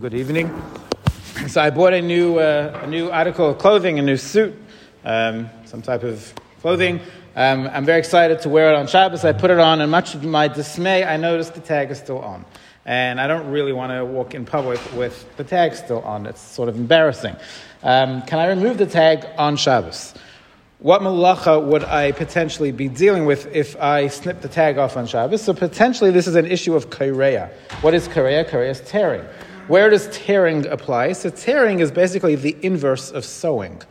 Good evening. So I bought a new article of clothing, a new suit, some type of clothing. I'm very excited to wear it on Shabbos. I put it on, and much to my dismay, I noticed the tag is still on. And I don't really want to walk in public with the tag still on. It's sort of embarrassing. Can I remove the tag on Shabbos? What malacha would I potentially be dealing with if I snip the tag off on Shabbos? So potentially this is an issue of koreia. What is koreia? Koreia is tearing. Where does tearing apply? So tearing is basically the inverse of sewing.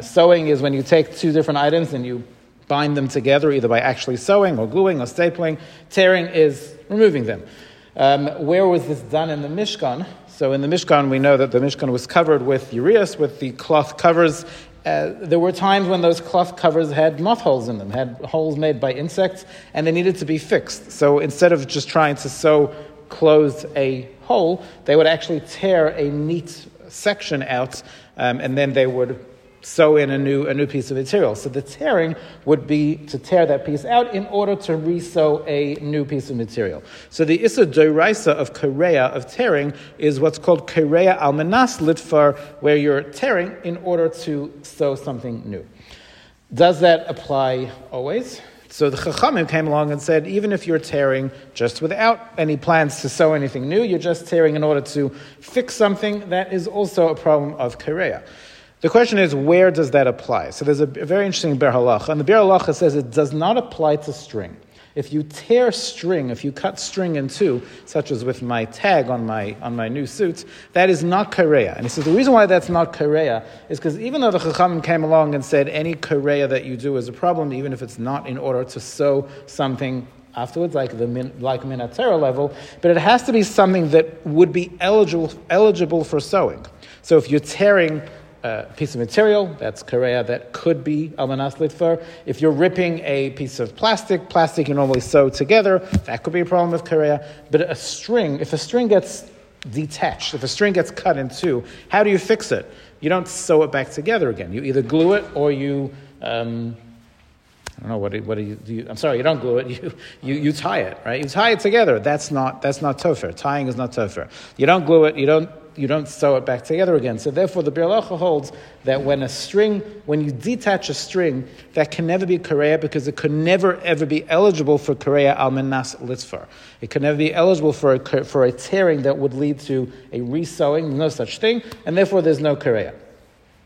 Sewing is when you take two different items and you bind them together either by actually sewing or gluing or stapling. Tearing is removing them. Where was this done in the Mishkan? So in the Mishkan, we know that the Mishkan was covered with ureus, with the cloth covers. There were times when those cloth covers had moth holes in them, had holes made by insects, and they needed to be fixed. So instead of just trying to sew close a hole, they would actually tear a neat section out, and then they would sew in a new piece of material. So the tearing would be to tear that piece out in order to re-sew a new piece of material. So the Issur d'Reisha of koreia, of tearing, is what's called koreia al menas litfor, where you're tearing in order to sew something new. Does that apply always? So the Chachamim came along and said, even if you're tearing just without any plans to sew anything new, you're just tearing in order to fix something, that is also a problem of koreia. The question is, where does that apply? So there's a very interesting Biur Halacha, and the Biur Halacha says it does not apply to string. If you tear string, if you cut string in two, such as with my tag on my new suit, that is not koreia. And he says the reason why that's not koreia is because even though the Chachamim came along and said any koreia that you do is a problem, even if it's not in order to sew something afterwards, like minatera level, but it has to be something that would be eligible for sewing. So if you're tearing piece of material, that's koreia, that could be al manas litfor. If you're ripping a piece of plastic you normally sew together, that could be a problem with koreia. But a string, if a string gets detached, if a string gets cut in two, how do you fix it? You don't sew it back together again. You either glue it or you, I don't know, you don't glue it, you tie it, right? You tie it together. That's not tofer. Tying is not tofer. You don't glue it, you don't sew it back together again. So therefore the Biur Halacha holds that when you detach a string, that can never be koreia, because it could never ever be eligible for koreia al menas litfor. It could never be eligible for a tearing that would lead to a re-sewing. No such thing, and therefore there's no koreia.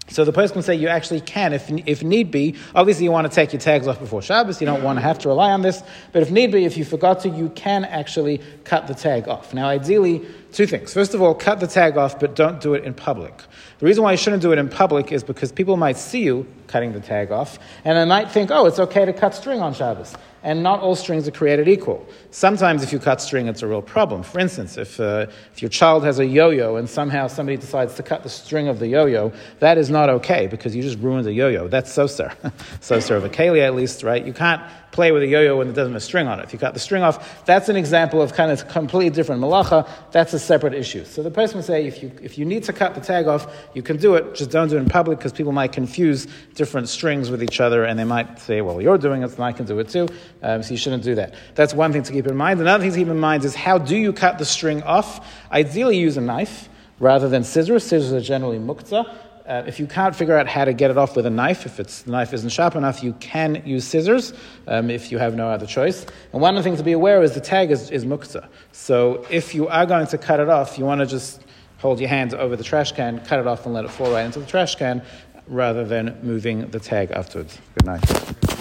So the person can say you actually can, if need be. Obviously, you want to take your tags off before Shabbos. You don't want to have to rely on this. But if need be, if you forgot to, you can actually cut the tag off. Now, ideally, two things. First of all, cut the tag off, but don't do it in public. The reason why you shouldn't do it in public is because people might see you cutting the tag off, and they might think, oh, it's okay to cut string on Shabbos. And not all strings are created equal. Sometimes if you cut string, it's a real problem. For instance, if your child has a yo-yo and somehow somebody decides to cut the string of the yo-yo, that is not okay, because you just ruined the yo-yo. That's so sir. So sir of Akeli, at least, right? You can't play with a yo-yo when it doesn't have a string on it. If you cut the string off, that's an example of kind of completely different malacha. That's a separate issue. So the person would say, if you need to cut the tag off, you can do it. Just don't do it in public, because people might confuse different strings with each other, and they might say, well, you're doing it, and I can do it too. So you shouldn't do that. That's one thing to keep in mind. Another thing to keep in mind is, how do you cut the string off? Ideally, use a knife rather than scissors. Scissors are generally muktzah. If you can't figure out how to get it off with a knife, the knife isn't sharp enough, you can use scissors if you have no other choice. And one of the things to be aware of is the tag is muktzah. So if you are going to cut it off, you want to just hold your hand over the trash can, cut it off, and let it fall right into the trash can, rather than moving the tag afterwards. Good night.